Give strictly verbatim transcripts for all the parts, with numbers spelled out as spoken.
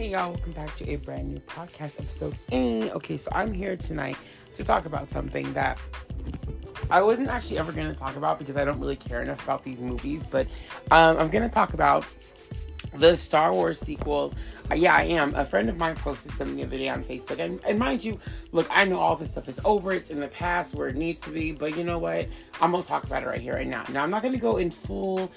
Hey y'all, welcome back to a brand new podcast episode. And okay, so I'm here tonight to talk about something that I wasn't actually ever going to talk about because I don't really care enough about these movies, but um, I'm going to talk about the Star Wars sequels. Uh, yeah, I am. A friend of mine posted something the other day on Facebook, and, and mind you, look, I know all this stuff is over, it's in the past where it needs to be, but you know what? I'm going to talk about it right here, right now. Now, I'm not going to go in full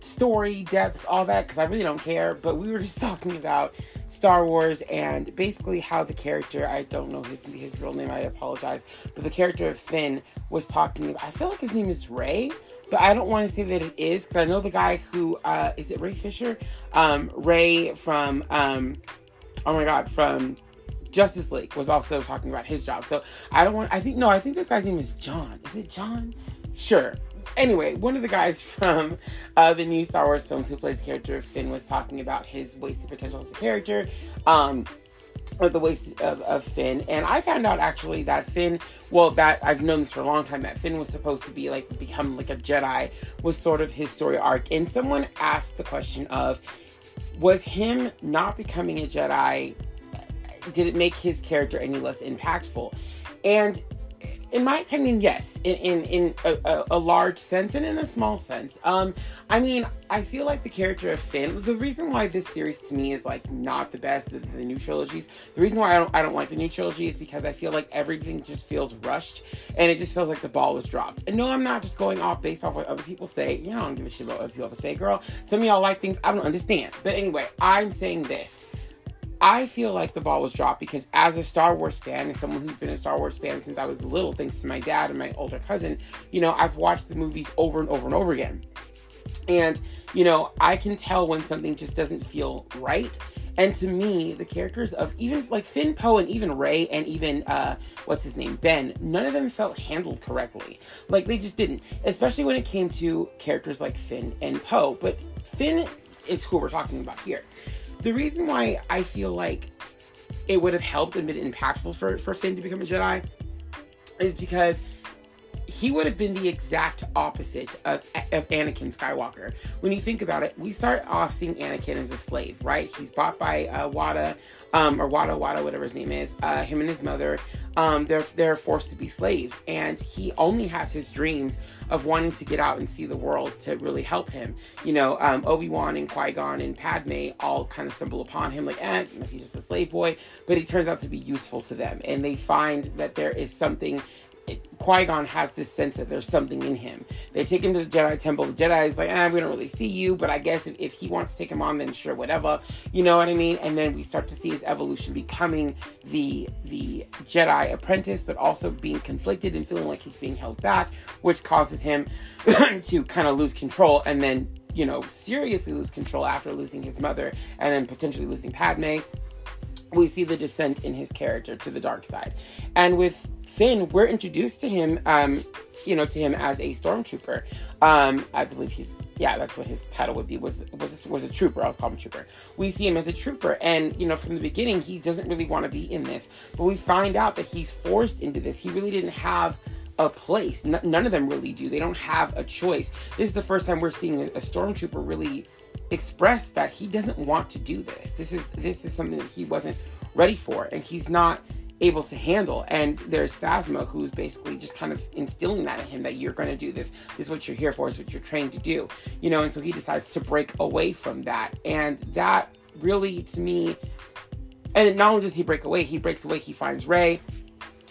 story depth, all that, because I really don't care, but we were just talking about Star Wars and basically how the character, I don't know his his real name, I apologize, but the character of Finn was talking about, I feel like his name is Rey, but I don't want to say that it is, because I know the guy who, uh, is it Ray Fisher? Um, Rey from, um, oh my god, from Justice League was also talking about his job, so I don't want, I think, no, I think this guy's name is John, is it John? Sure. Anyway, one of the guys from uh, the new Star Wars films who plays the character of Finn was talking about his wasted potential as a character, um, or the waste of, of Finn. And I found out actually that Finn, well, that I've known this for a long time, that Finn was supposed to be like, become like a Jedi was sort of his story arc. And someone asked the question of, was him not becoming a Jedi, did it make his character any less impactful? And in my opinion, yes, in in, in a, a large sense and in a small sense. Um, I mean, I feel like the character of Finn, the reason why this series to me is like not the best of the new trilogies, the reason why I don't, I don't like the new trilogy is because I feel like everything just feels rushed and it just feels like the ball was dropped. And no, I'm not just going off based off what other people say. You know, I don't give a shit about what other people say, girl. Some of y'all like things I don't understand. But anyway, I'm saying this. I feel like the ball was dropped because as a Star Wars fan, as someone who's been a Star Wars fan since I was little, thanks to my dad and my older cousin, you know, I've watched the movies over and over and over again. And, you know, I can tell when something just doesn't feel right. And to me, the characters of even like Finn, Poe, and even Rey, and even, uh, what's his name, Ben, none of them felt handled correctly. Like, they just didn't. Especially when it came to characters like Finn and Poe. But Finn is who we're talking about here. The reason why I feel like it would have helped and been impactful for, for Finn to become a Jedi is because he would have been the exact opposite of, of Anakin Skywalker. When you think about it, we start off seeing Anakin as a slave, right? He's bought by uh, Watto, um, or Watto, Watto, whatever his name is. Uh, him and his mother, um, they're they're forced to be slaves, and he only has his dreams of wanting to get out and see the world to really help him. You know, um, Obi-Wan and Qui-Gon and Padmé all kind of stumble upon him, like, eh, you know, he's just a slave boy, but he turns out to be useful to them, and they find that there is something. Qui-Gon has this sense that there's something in him. They take him to the Jedi Temple. The Jedi is like, eh, we don't really see you, but I guess if, if he wants to take him on, then sure, whatever. You know what I mean? And then we start to see his evolution becoming the the Jedi apprentice, but also being conflicted and feeling like he's being held back, which causes him to kind of lose control and then, you know, seriously lose control after losing his mother and then potentially losing Padme. We see the descent in his character to the dark side. And with Finn, we're introduced to him, um, you know, to him as a stormtrooper. Um, I believe he's, yeah, that's what his title would be, was was a, was a trooper. I was calling him trooper. We see him as a trooper. And, you know, from the beginning, he doesn't really want to be in this. But we find out that he's forced into this. He really didn't have a place. N- none of them really do. They don't have a choice. This is the first time we're seeing a, a stormtrooper really express that he doesn't want to do this. This is this is something that he wasn't ready for, and he's not able to handle. And there's Phasma, who's basically just kind of instilling that in him, that you're going to do this. This is what you're here for. It's what you're trained to do. You know, and so he decides to break away from that. And that really, to me, and not only does he break away, he breaks away, he finds Rey.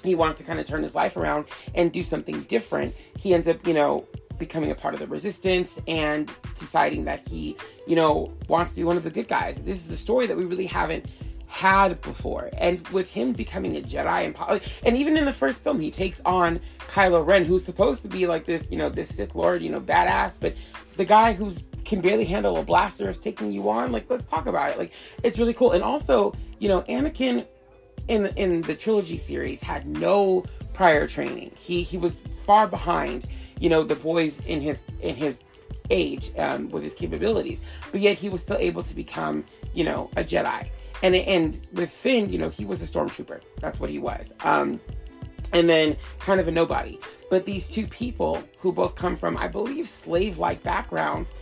He wants to kind of turn his life around and do something different. He ends up, you know, becoming a part of the resistance and deciding that he, you know, wants to be one of the good guys. This is a story that we really haven't had before. And with him becoming a Jedi, and, and even in the first film, he takes on Kylo Ren, who's supposed to be like this, you know, this Sith Lord, you know, badass, but the guy who's can barely handle a blaster is taking you on. Like, let's talk about it. Like, it's really cool. And also, you know, Anakin in the, in the trilogy series had no prior training. He, he was far behind, you know, the boys in his, in his age, um, with his capabilities, but yet he was still able to become, you know, a Jedi. And, and with Finn, you know, he was a stormtrooper. That's what he was. Um, and then kind of a nobody, but these two people who both come from, I believe, slave-like backgrounds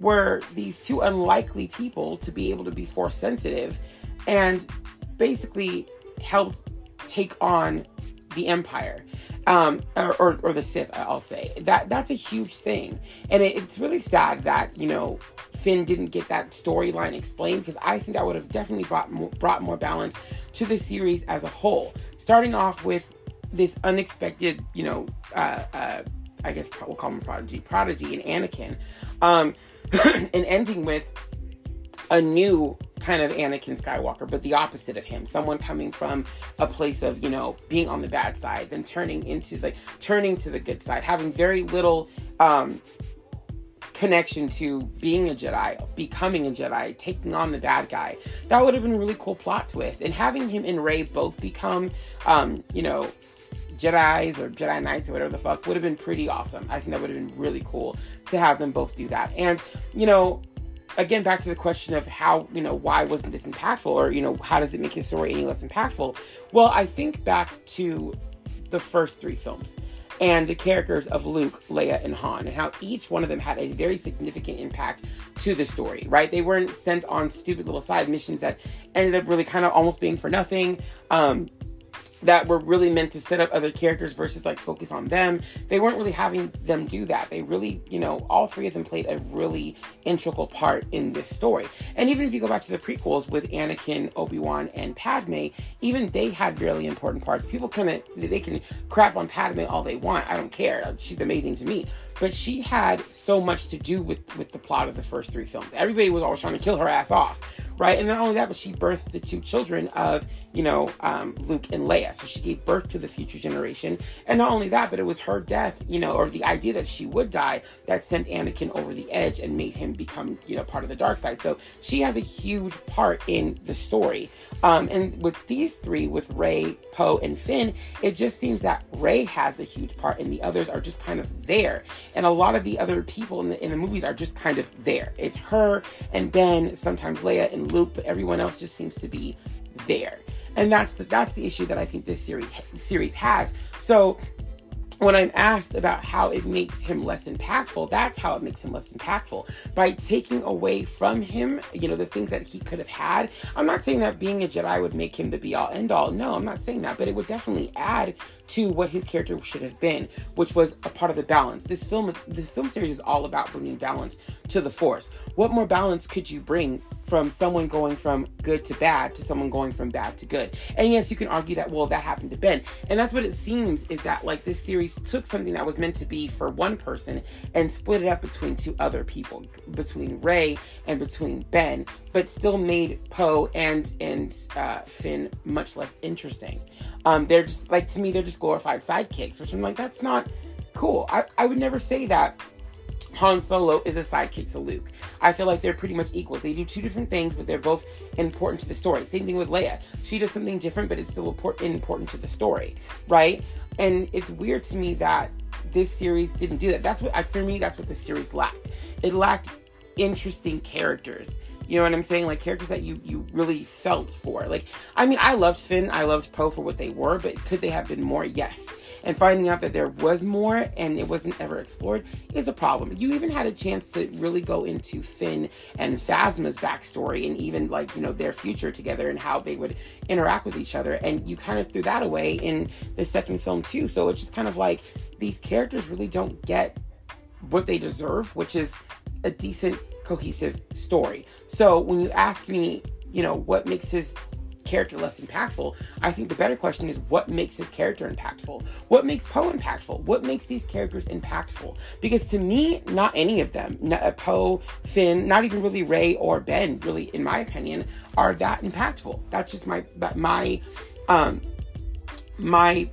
were these two unlikely people to be able to be force sensitive and basically helped take on the Empire, um, or, or, or the Sith, I'll say. That that's a huge thing. And it, it's really sad that, you know, Finn didn't get that storyline explained, because I think that would have definitely brought more, brought more balance to the series as a whole. Starting off with this unexpected, you know, uh, uh, I guess we'll call him Prodigy, Prodigy and Anakin, um, and ending with a new kind of Anakin Skywalker, but the opposite of him. Someone coming from a place of, you know, being on the bad side, then turning into the, turning to the good side, having very little um, connection to being a Jedi, becoming a Jedi, taking on the bad guy. That would have been a really cool plot twist. And having him and Rey both become, um, you know, Jedis or Jedi Knights or whatever the fuck would have been pretty awesome. I think that would have been really cool to have them both do that. And, you know, again, back to the question of how, you know, why wasn't this impactful, or, you know, how does it make his story any less impactful? Well, I think back to the first three films and the characters of Luke, Leia, and Han, and how each one of them had a very significant impact to the story, right? They weren't sent on stupid little side missions that ended up really kind of almost being for nothing, um, that were really meant to set up other characters versus like focus on them. They weren't really having them do that. They really, you know, all three of them played a really integral part in this story. And even if you go back to the prequels with Anakin, Obi-Wan, and Padmé, even they had really important parts. People kind of, they can crap on Padmé all they want. I don't care. She's amazing to me. But she had so much to do with, with the plot of the first three films. Everybody was always trying to kill her ass off, right? And not only that, but she birthed the two children of, you know, um, Luke and Leia. So she gave birth to the future generation. And not only that, but it was her death, you know, or the idea that she would die that sent Anakin over the edge and made him become, you know, part of the dark side. So she has a huge part in the story. Um, and with these three, with Rey, Poe, and Finn, it just seems that Rey has a huge part and the others are just kind of there. And a lot of the other people in the, in the movies are just kind of there. It's her and Ben, sometimes Leia and Luke, but everyone else just seems to be there. And that's the, that's the issue that I think this series, series has. So when I'm asked about how it makes him less impactful, that's how it makes him less impactful. By taking away from him, you know, the things that he could have had. I'm not saying that being a Jedi would make him the be-all, end-all. No, I'm not saying that. But it would definitely add to what his character should have been, which was a part of the balance. This film is, this film series is all about bringing balance to the Force. What more balance could you bring from someone going from good to bad to someone going from bad to good? And yes, you can argue that, well, that happened to Ben. And that's what it seems, is that like this series took something that was meant to be for one person and split it up between two other people, between Rey and between Ben, but still made Poe and, and uh, Finn much less interesting. Um, they're just like, to me, they're just glorified sidekicks, which I'm like, that's not cool. I, I would never say that Han Solo is a sidekick to Luke. I feel like they're pretty much equals. They do two different things, but they're both important to the story. Same thing with Leia. She does something different, but it's still important to the story, right? And it's weird to me that this series didn't do that. That's what, for me, that's what the series lacked. It lacked interesting characters. You know what I'm saying? Like characters that you, you really felt for. Like, I mean, I loved Finn. I loved Poe for what they were, but could they have been more? Yes. And finding out that there was more and it wasn't ever explored is a problem. You even had a chance to really go into Finn and Phasma's backstory and even like, you know, their future together and how they would interact with each other. And you kind of threw that away in the second film too. So it's just kind of like these characters really don't get what they deserve, which is a decent cohesive story. So when you ask me, you know, what makes his character less impactful, I think the better question is what makes his character impactful? What makes Poe impactful? What makes these characters impactful? Because to me, not any of them, Poe, Finn, not even really Rey or Ben, really, in my opinion, are that impactful. That's just my, my, um, my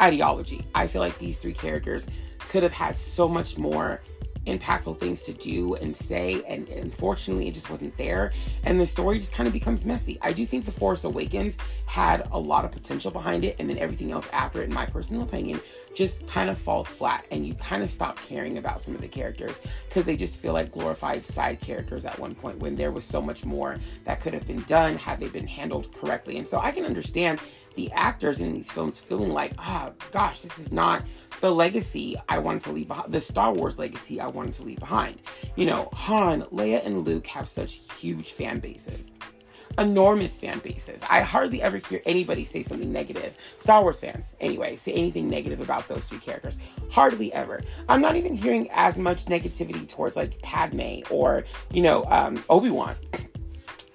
ideology. I feel like these three characters could have had so much more impactful things to do and say, and, and unfortunately it just wasn't there, and the story just kind of becomes messy. I do think The Force Awakens had a lot of potential behind it, and then everything else after it, in my personal opinion, just kind of falls flat, and you kind of stop caring about some of the characters because they just feel like glorified side characters at one point when there was so much more that could have been done had they been handled correctly. And so I can understand the actors in these films feeling like, oh gosh, this is not the legacy I wanted to leave behind, the Star Wars legacy I wanted wanted to leave behind. You know, Han, Leia, and Luke have such huge fan bases. Enormous fan bases. I hardly ever hear anybody say something negative. Star Wars fans, anyway, say anything negative about those three characters. Hardly ever. I'm not even hearing as much negativity towards, like, Padme or, you know, um, Obi-Wan.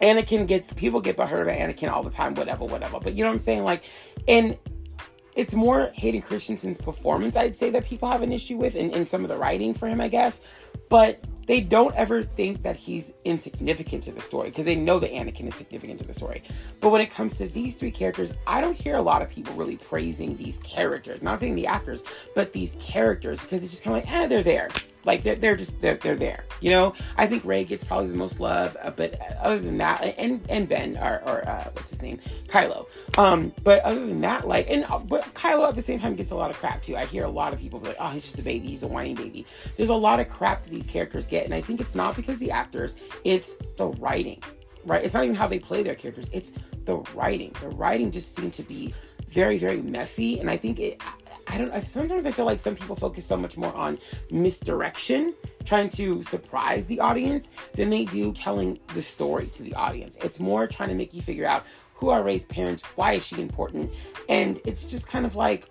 Anakin gets... People get behind Anakin all the time, whatever, whatever. But you know what I'm saying? Like, and it's more Hayden Christensen's performance, I'd say, that people have an issue with, and, and some of the writing for him, I guess. But they don't ever think that he's insignificant to the story, because they know that Anakin is significant to the story. But when it comes to these three characters, I don't hear a lot of people really praising these characters. Not saying the actors, but these characters, because it's just kind of like, eh, they're there. Like, they're, they're just, they're, they're there. You know? I think Rey gets probably the most love, but other than that, and, and Ben, or, or uh, what's his name? Kylo. Um, but other than that, like, and, but Kylo at the same time gets a lot of crap, too. I hear a lot of people be like, oh, he's just a baby, he's a whiny baby. There's a lot of crap that these characters get, and I think it's not because the actors, it's the writing, right? It's not even how they play their characters, it's the writing. The writing just seemed to be very, very messy, and I think it... I don't know, sometimes I feel like some people focus so much more on misdirection, trying to surprise the audience, than they do telling the story to the audience. It's more trying to make you figure out who are Rey's parents, why is she important, and it's just kind of like,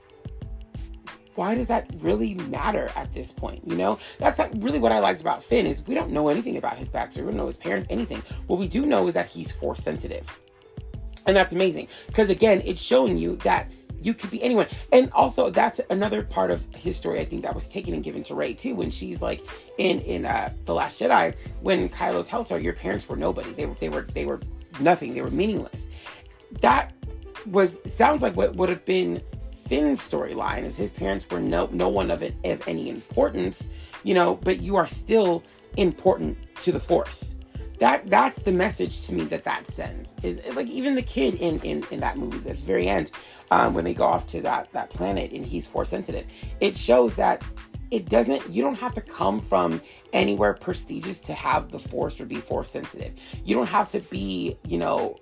why does that really matter at this point, you know? That's not really what I liked about Finn, is we don't know anything about his backstory, we don't know his parents, anything. What we do know is that he's force sensitive. And that's amazing, because again, it's showing you that you could be anyone. And also, that's another part of his story, I think, that was taken and given to Rey, too, when she's, like, in in uh, The Last Jedi, when Kylo tells her, your parents were nobody. They were they were, they were nothing. They were meaningless. That was sounds like what would have been Finn's storyline, is his parents were no, no one of, it, of any importance, you know, but you are still important to the Force. That that's the message to me that that sends. Is like even the kid in, in, in that movie at the very end, um, when they go off to that, that planet and he's force sensitive, it shows that it doesn't. You don't have to come from anywhere prestigious to have the Force or be force sensitive. You don't have to be, you know,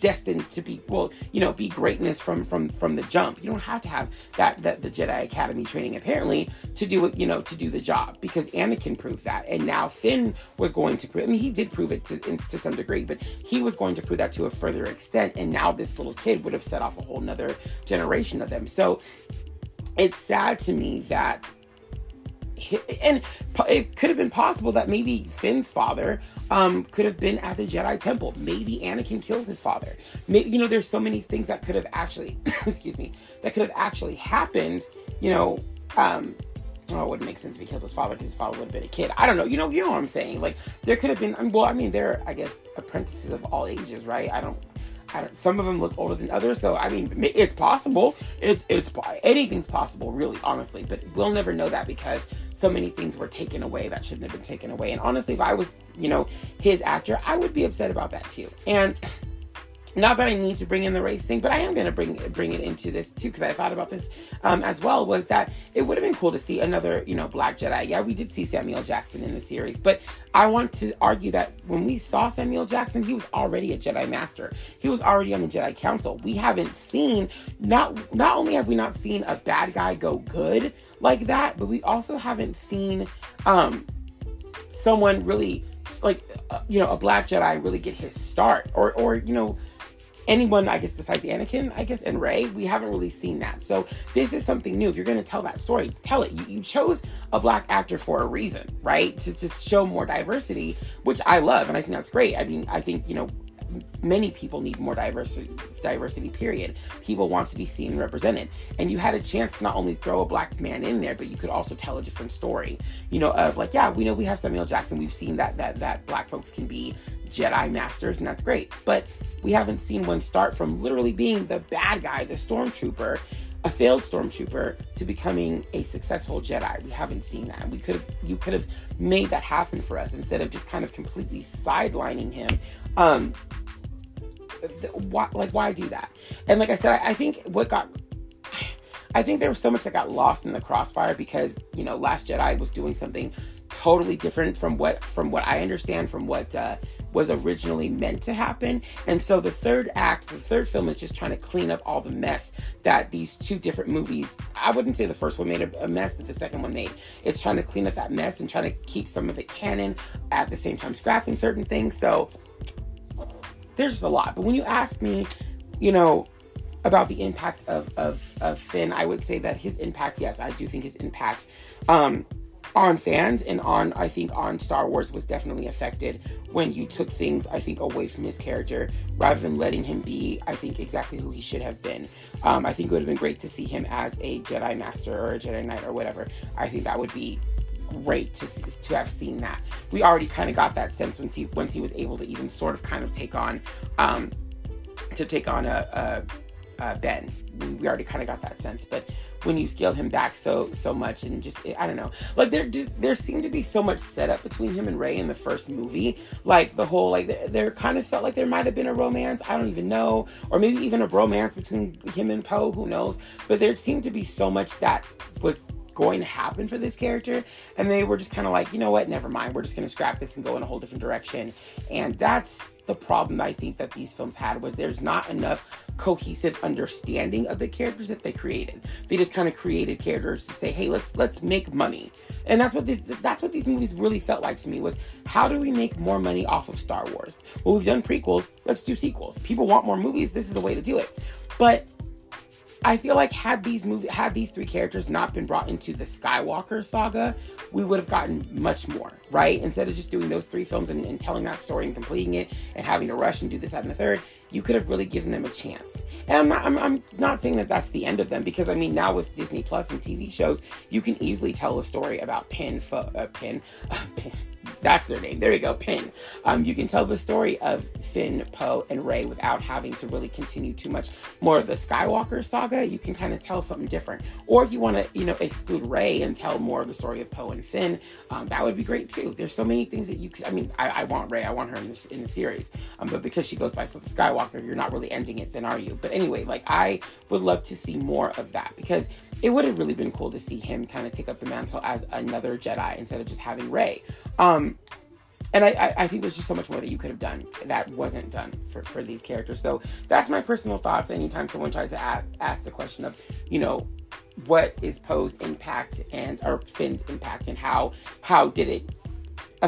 destined to be, well, you know, be greatness from from from the jump. You don't have to have that that the Jedi Academy training, apparently, to do it, you know, to do the job, because Anakin proved that, and now Finn was going to prove, I mean, he did prove it to, in, to some degree, but he was going to prove that to a further extent, and now this little kid would have set off a whole nother generation of them. So it's sad to me that, and it could have been possible that maybe Finn's father um, could have been at the Jedi Temple. Maybe Anakin killed his father. Maybe, you know, there's so many things that could have actually, excuse me, that could have actually happened, you know, um, oh, it wouldn't make sense if he killed his father, because his father would have been a kid. I don't know. You know, you know what I'm saying? Like, there could have been, well, I mean, they're, I guess, apprentices of all ages, right? I don't, I don't, some of them look older than others, so I mean, it's possible. It's, it's, anything's possible, really, honestly, but we'll never know that, because so many things were taken away that shouldn't have been taken away. And honestly, if I was, you know, his actor, I would be upset about that too. And not that I need to bring in the race thing, but I am going to bring bring it into this too, because I thought about this um, as well, was that it would have been cool to see another, you know, Black Jedi. Yeah, we did see Samuel Jackson in the series, but I want to argue that when we saw Samuel Jackson, he was already a Jedi Master. He was already on the Jedi Council. We haven't seen, not not only have we not seen a bad guy go good like that, but we also haven't seen um, someone really, like, uh, you know, a Black Jedi really get his start, or or, you know, anyone, I guess, besides Anakin, I guess, and Rey, we haven't really seen that. So this is something new. If you're going to tell that story, tell it. You, you chose a Black actor for a reason, right? To just show more diversity, which I love, and I think that's great. I mean, I think, you know, many people need more diversity, diversity, period. People want to be seen and represented. And you had a chance to not only throw a Black man in there, but you could also tell a different story, you know, of like, yeah, we know we have Samuel Jackson. We've seen that, that, that Black folks can be Jedi Masters, and that's great. But we haven't seen one start from literally being the bad guy, the stormtrooper, a failed stormtrooper, to becoming a successful Jedi. We haven't seen that. We could have, you could have made that happen for us, instead of just kind of completely sidelining him. Um, th- why, like, why do that? And like I said, I, I think what got, I think there was so much that got lost in the crossfire, because, you know, Last Jedi was doing something totally different from what from what I understand, from what uh, was originally meant to happen. And so the third act, the third film is just trying to clean up all the mess that these two different movies, I wouldn't say the first one made a, a mess, but the second one made. It's trying to clean up that mess and trying to keep some of it canon, at the same time scrapping certain things. So there's just a lot. But when you ask me, you know, about the impact of, of, of Finn, I would say that his impact, yes, I do think his impact um, on fans and on, I think, on Star Wars was definitely affected when you took things, I think, away from his character rather than letting him be, I think, exactly who he should have been. Um, I think it would have been great to see him as a Jedi Master or a Jedi Knight or whatever. I think that would be great to see, to have seen that. We already kind of got that sense once he, once he was able to even sort of kind of take on, um, to take on a... a Uh, Ben, we, we already kind of got that sense, but when you scaled him back so so much and just, I don't know, like there there seemed to be so much setup between him and Rey in the first movie, like the whole, like there, there kind of felt like there might have been a romance, I don't even know, or maybe even a bromance between him and Poe, who knows, but there seemed to be so much that was going to happen for this character, and they were just kind of like, you know what, never mind, we're just going to scrap this and go in a whole different direction. And that's the problem I think that these films had, was there's not enough cohesive understanding of the characters that they created. They just kind of created characters to say, hey, let's let's make money. And that's what this, that's what these movies really felt like to me, was how do we make more money off of Star Wars? Well, we've done prequels, let's do sequels. People want more movies, this is a way to do it. But I feel like had these movie, had these three characters not been brought into the Skywalker saga, we would have gotten much more, right? Instead of just doing those three films and, and telling that story and completing it and having to rush and do this, that, and the third, you could have really given them a chance. And I'm not, I'm, I'm not saying that that's the end of them, because I mean, now with Disney Plus and T V shows, you can easily tell a story about Pin, Fo- uh, Pin, uh, Pin. That's their name. There you go, Pin. Um, you can tell the story of Finn, Poe, and Rey without having to really continue too much more of the Skywalker saga. You can kind of tell something different. Or if you want to, you know, exclude Rey and tell more of the story of Poe and Finn, um, that would be great too. There's so many things that you could. I mean, I, I want Rey. I want her in, this, in the series. Um, but because she goes by Skywalker, you're not really ending it, then are you? But anyway, like I would love to see more of that, because it would have really been cool to see him kind of take up the mantle as another Jedi instead of just having Rey. Um, Um, and I, I, I think there's just so much more that you could have done that wasn't done for, for these characters. So that's my personal thoughts. Anytime someone tries to ask, ask the question of, you know, what is Poe's impact and or Finn's impact and how how did it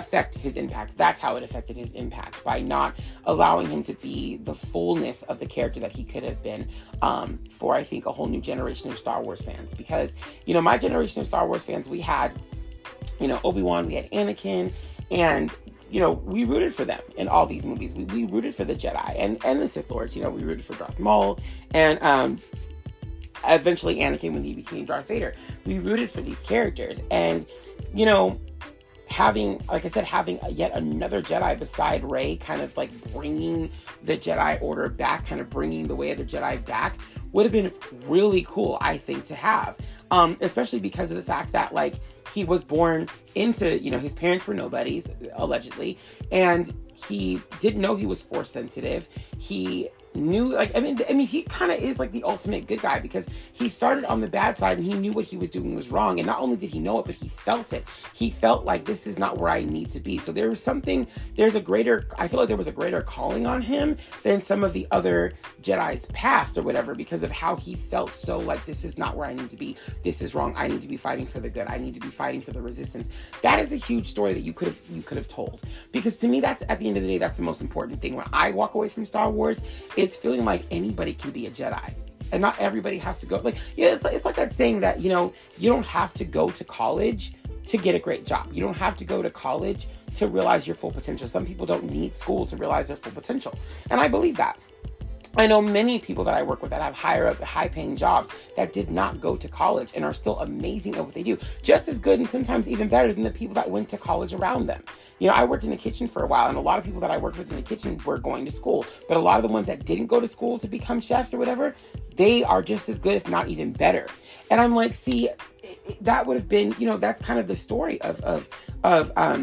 affect his impact? That's how it affected his impact, by not allowing him to be the fullness of the character that he could have been, um, for, I think, a whole new generation of Star Wars fans. Because, you know, my generation of Star Wars fans, we had... you know, Obi-Wan, we had Anakin, and, you know, we rooted for them in all these movies. We we rooted for the Jedi and, and the Sith Lords. You know, we rooted for Darth Maul and um, eventually Anakin when he became Darth Vader. We rooted for these characters. And, you know, having, like I said, having yet another Jedi beside Rey, kind of like bringing the Jedi Order back, kind of bringing the way of the Jedi back, would have been really cool, I think, to have. Um, especially because of the fact that, like, he was born into, you know, his parents were nobodies, allegedly, and he didn't know he was force sensitive. He knew, like, I mean, I mean, he kind of is like the ultimate good guy, because he started on the bad side and he knew what he was doing was wrong. And not only did he know it, but he felt it. He felt like, this is not where I need to be. So there was something, there's a greater, I feel like there was a greater calling on him than some of the other Jedi's past or whatever, because of how he felt so like, this is not where I need to be. This is wrong. I need to be fighting for the good. I need to be fighting for the resistance. That is a huge story that you could have, you could have told. Because to me, that's, at the end of the day, that's the most important thing. When I walk away from Star Wars, it's feeling like anybody can be a Jedi, and not everybody has to go. Like, yeah, it's like, it's like that saying that, you know, you don't have to go to college to get a great job. You don't have to go to college to realize your full potential. Some people don't need school to realize their full potential. And I believe that. I know many people that I work with that have higher up, high paying jobs that did not go to college and are still amazing at what they do. Just as good and sometimes even better than the people that went to college around them. You know, I worked in the kitchen for a while, and a lot of people that I worked with in the kitchen were going to school. But a lot of the ones that didn't go to school to become chefs or whatever, they are just as good, if not even better. And I'm like, see, that would have been, you know, that's kind of the story of, of, of, um,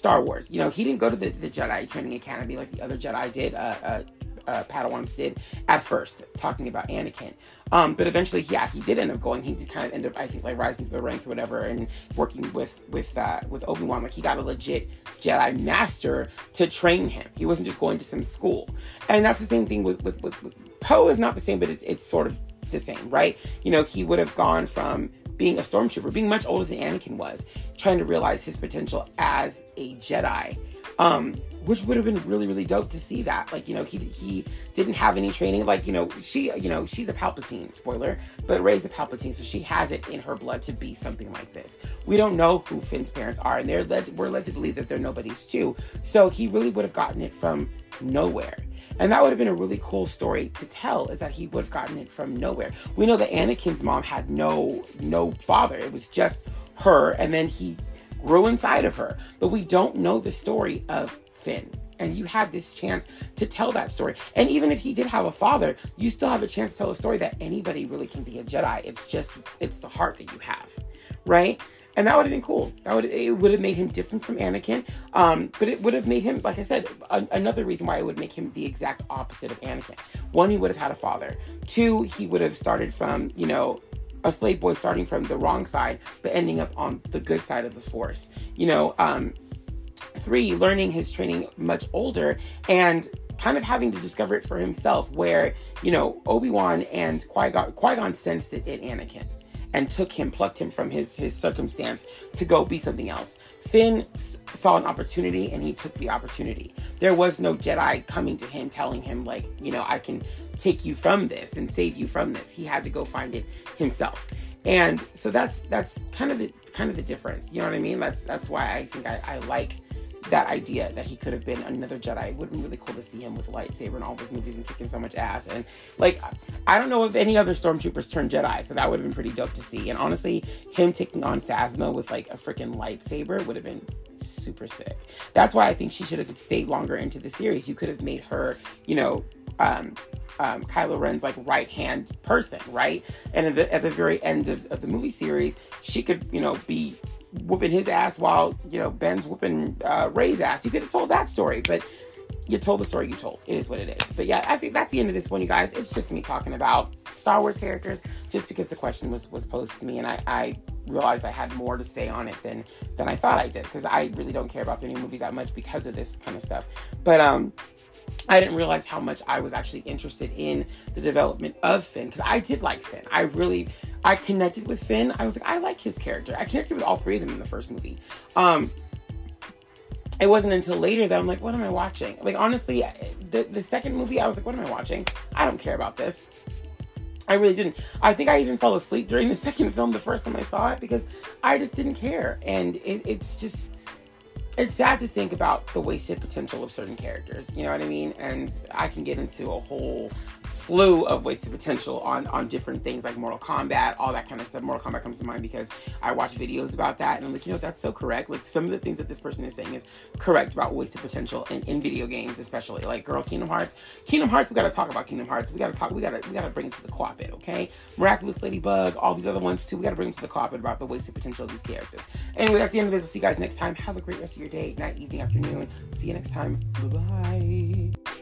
Star Wars. You know, he didn't go to the, the Jedi Training Academy like the other Jedi did, uh, uh, uh, Padawans did at first, talking about Anakin. Um, but eventually, yeah, he did end up going. He did kind of end up, I think, like rising to the ranks or whatever, and working with with uh, with Obi-Wan. Like, he got a legit Jedi master to train him. He wasn't just going to some school. And that's the same thing with with, with, with Poe. Is not the same, but it's it's sort of the same, right? You know, he would have gone from being a stormtrooper, being much older than Anakin was, trying to realize his potential as a Jedi, um, which would have been really, really dope to see that. Like, you know, he he didn't have any training. Like, you know, she, you know, she's a Palpatine, spoiler, but Rey's a Palpatine, so she has it in her blood to be something like this. We don't know who Finn's parents are, and they're led, we're led to believe that they're nobodies too. So he really would have gotten it from nowhere. And that would have been a really cool story to tell, is that he would have gotten it from nowhere. We know that Anakin's mom had no no father. It was just her, and then he grew inside of her. But we don't know the story of Finn. And you had this chance to tell that story. And even if he did have a father, you still have a chance to tell a story that anybody really can be a Jedi. It's just, it's the heart that you have, right? And that would have been cool. That would it would have made him different from Anakin, um, but it would have made him, like I said, a, another reason why it would make him the exact opposite of Anakin. One, he would have had a father. Two, he would have started from, you know, a slave boy starting from the wrong side, but ending up on the good side of the Force. You know, um, three, learning his training much older and kind of having to discover it for himself, where, you know, Obi-Wan and Qui-Gon, Qui-Gon sensed it in Anakin and took him, plucked him from his, his circumstance to go be something else. Finn s- saw an opportunity, and he took the opportunity. There was no Jedi coming to him, telling him, like, you know, I can take you from this and save you from this. He had to go find it himself. And so that's that's kind of the kind of the difference. You know what I mean? That's that's why I think I, I like that idea that he could have been another Jedi. It would have been really cool to see him with a lightsaber in all those movies and kicking so much ass. And, like, I don't know if any other stormtroopers turned Jedi, so that would have been pretty dope to see. And honestly, him taking on Phasma with, like, a freaking lightsaber would have been super sick. That's why I think she should have stayed longer into the series. You could have made her, you know, um, um, Kylo Ren's, like, right-hand person, right? And at the, at the very end of, of the movie series, she could, you know, be whooping his ass while, you know, Ben's whooping uh, Rey's ass. You could have told that story, but you told the story you told. It is what it is. But yeah, I think that's the end of this one, you guys. It's just me talking about Star Wars characters, just because the question was, was posed to me, and I, I realized I had more to say on it than, than I thought I did, because I really don't care about the new movies that much because of this kind of stuff. But, um... I didn't realize how much I was actually interested in the development of Finn, because I did like Finn. I really, I connected with Finn. I was like, I like his character. I connected with all three of them in the first movie. Um, it wasn't until later that I'm like, what am I watching? Like, honestly, the, the second movie, I was like, what am I watching? I don't care about this. I really didn't. I think I even fell asleep during the second film the first time I saw it, because I just didn't care. And it, it's just... It's sad to think about the wasted potential of certain characters, you know what I mean? And I can get into a whole slew of wasted potential on, on different things like Mortal Kombat, all that kind of stuff. Mortal Kombat comes to mind because I watch videos about that, and I'm like, you know, that's so correct. Like, some of the things that this person is saying is correct about wasted potential in, in video games, especially. Like, girl, Kingdom Hearts. Kingdom Hearts, we gotta talk about Kingdom Hearts. We gotta talk, we gotta, we gotta bring it to the co-op, okay? Miraculous Ladybug, all these other ones too. We gotta bring it to the co-op about the wasted potential of these characters. Anyway, that's the end of this. We'll see you guys next time. Have a great rest of your day, night, evening, afternoon. See you next time. Bye-bye.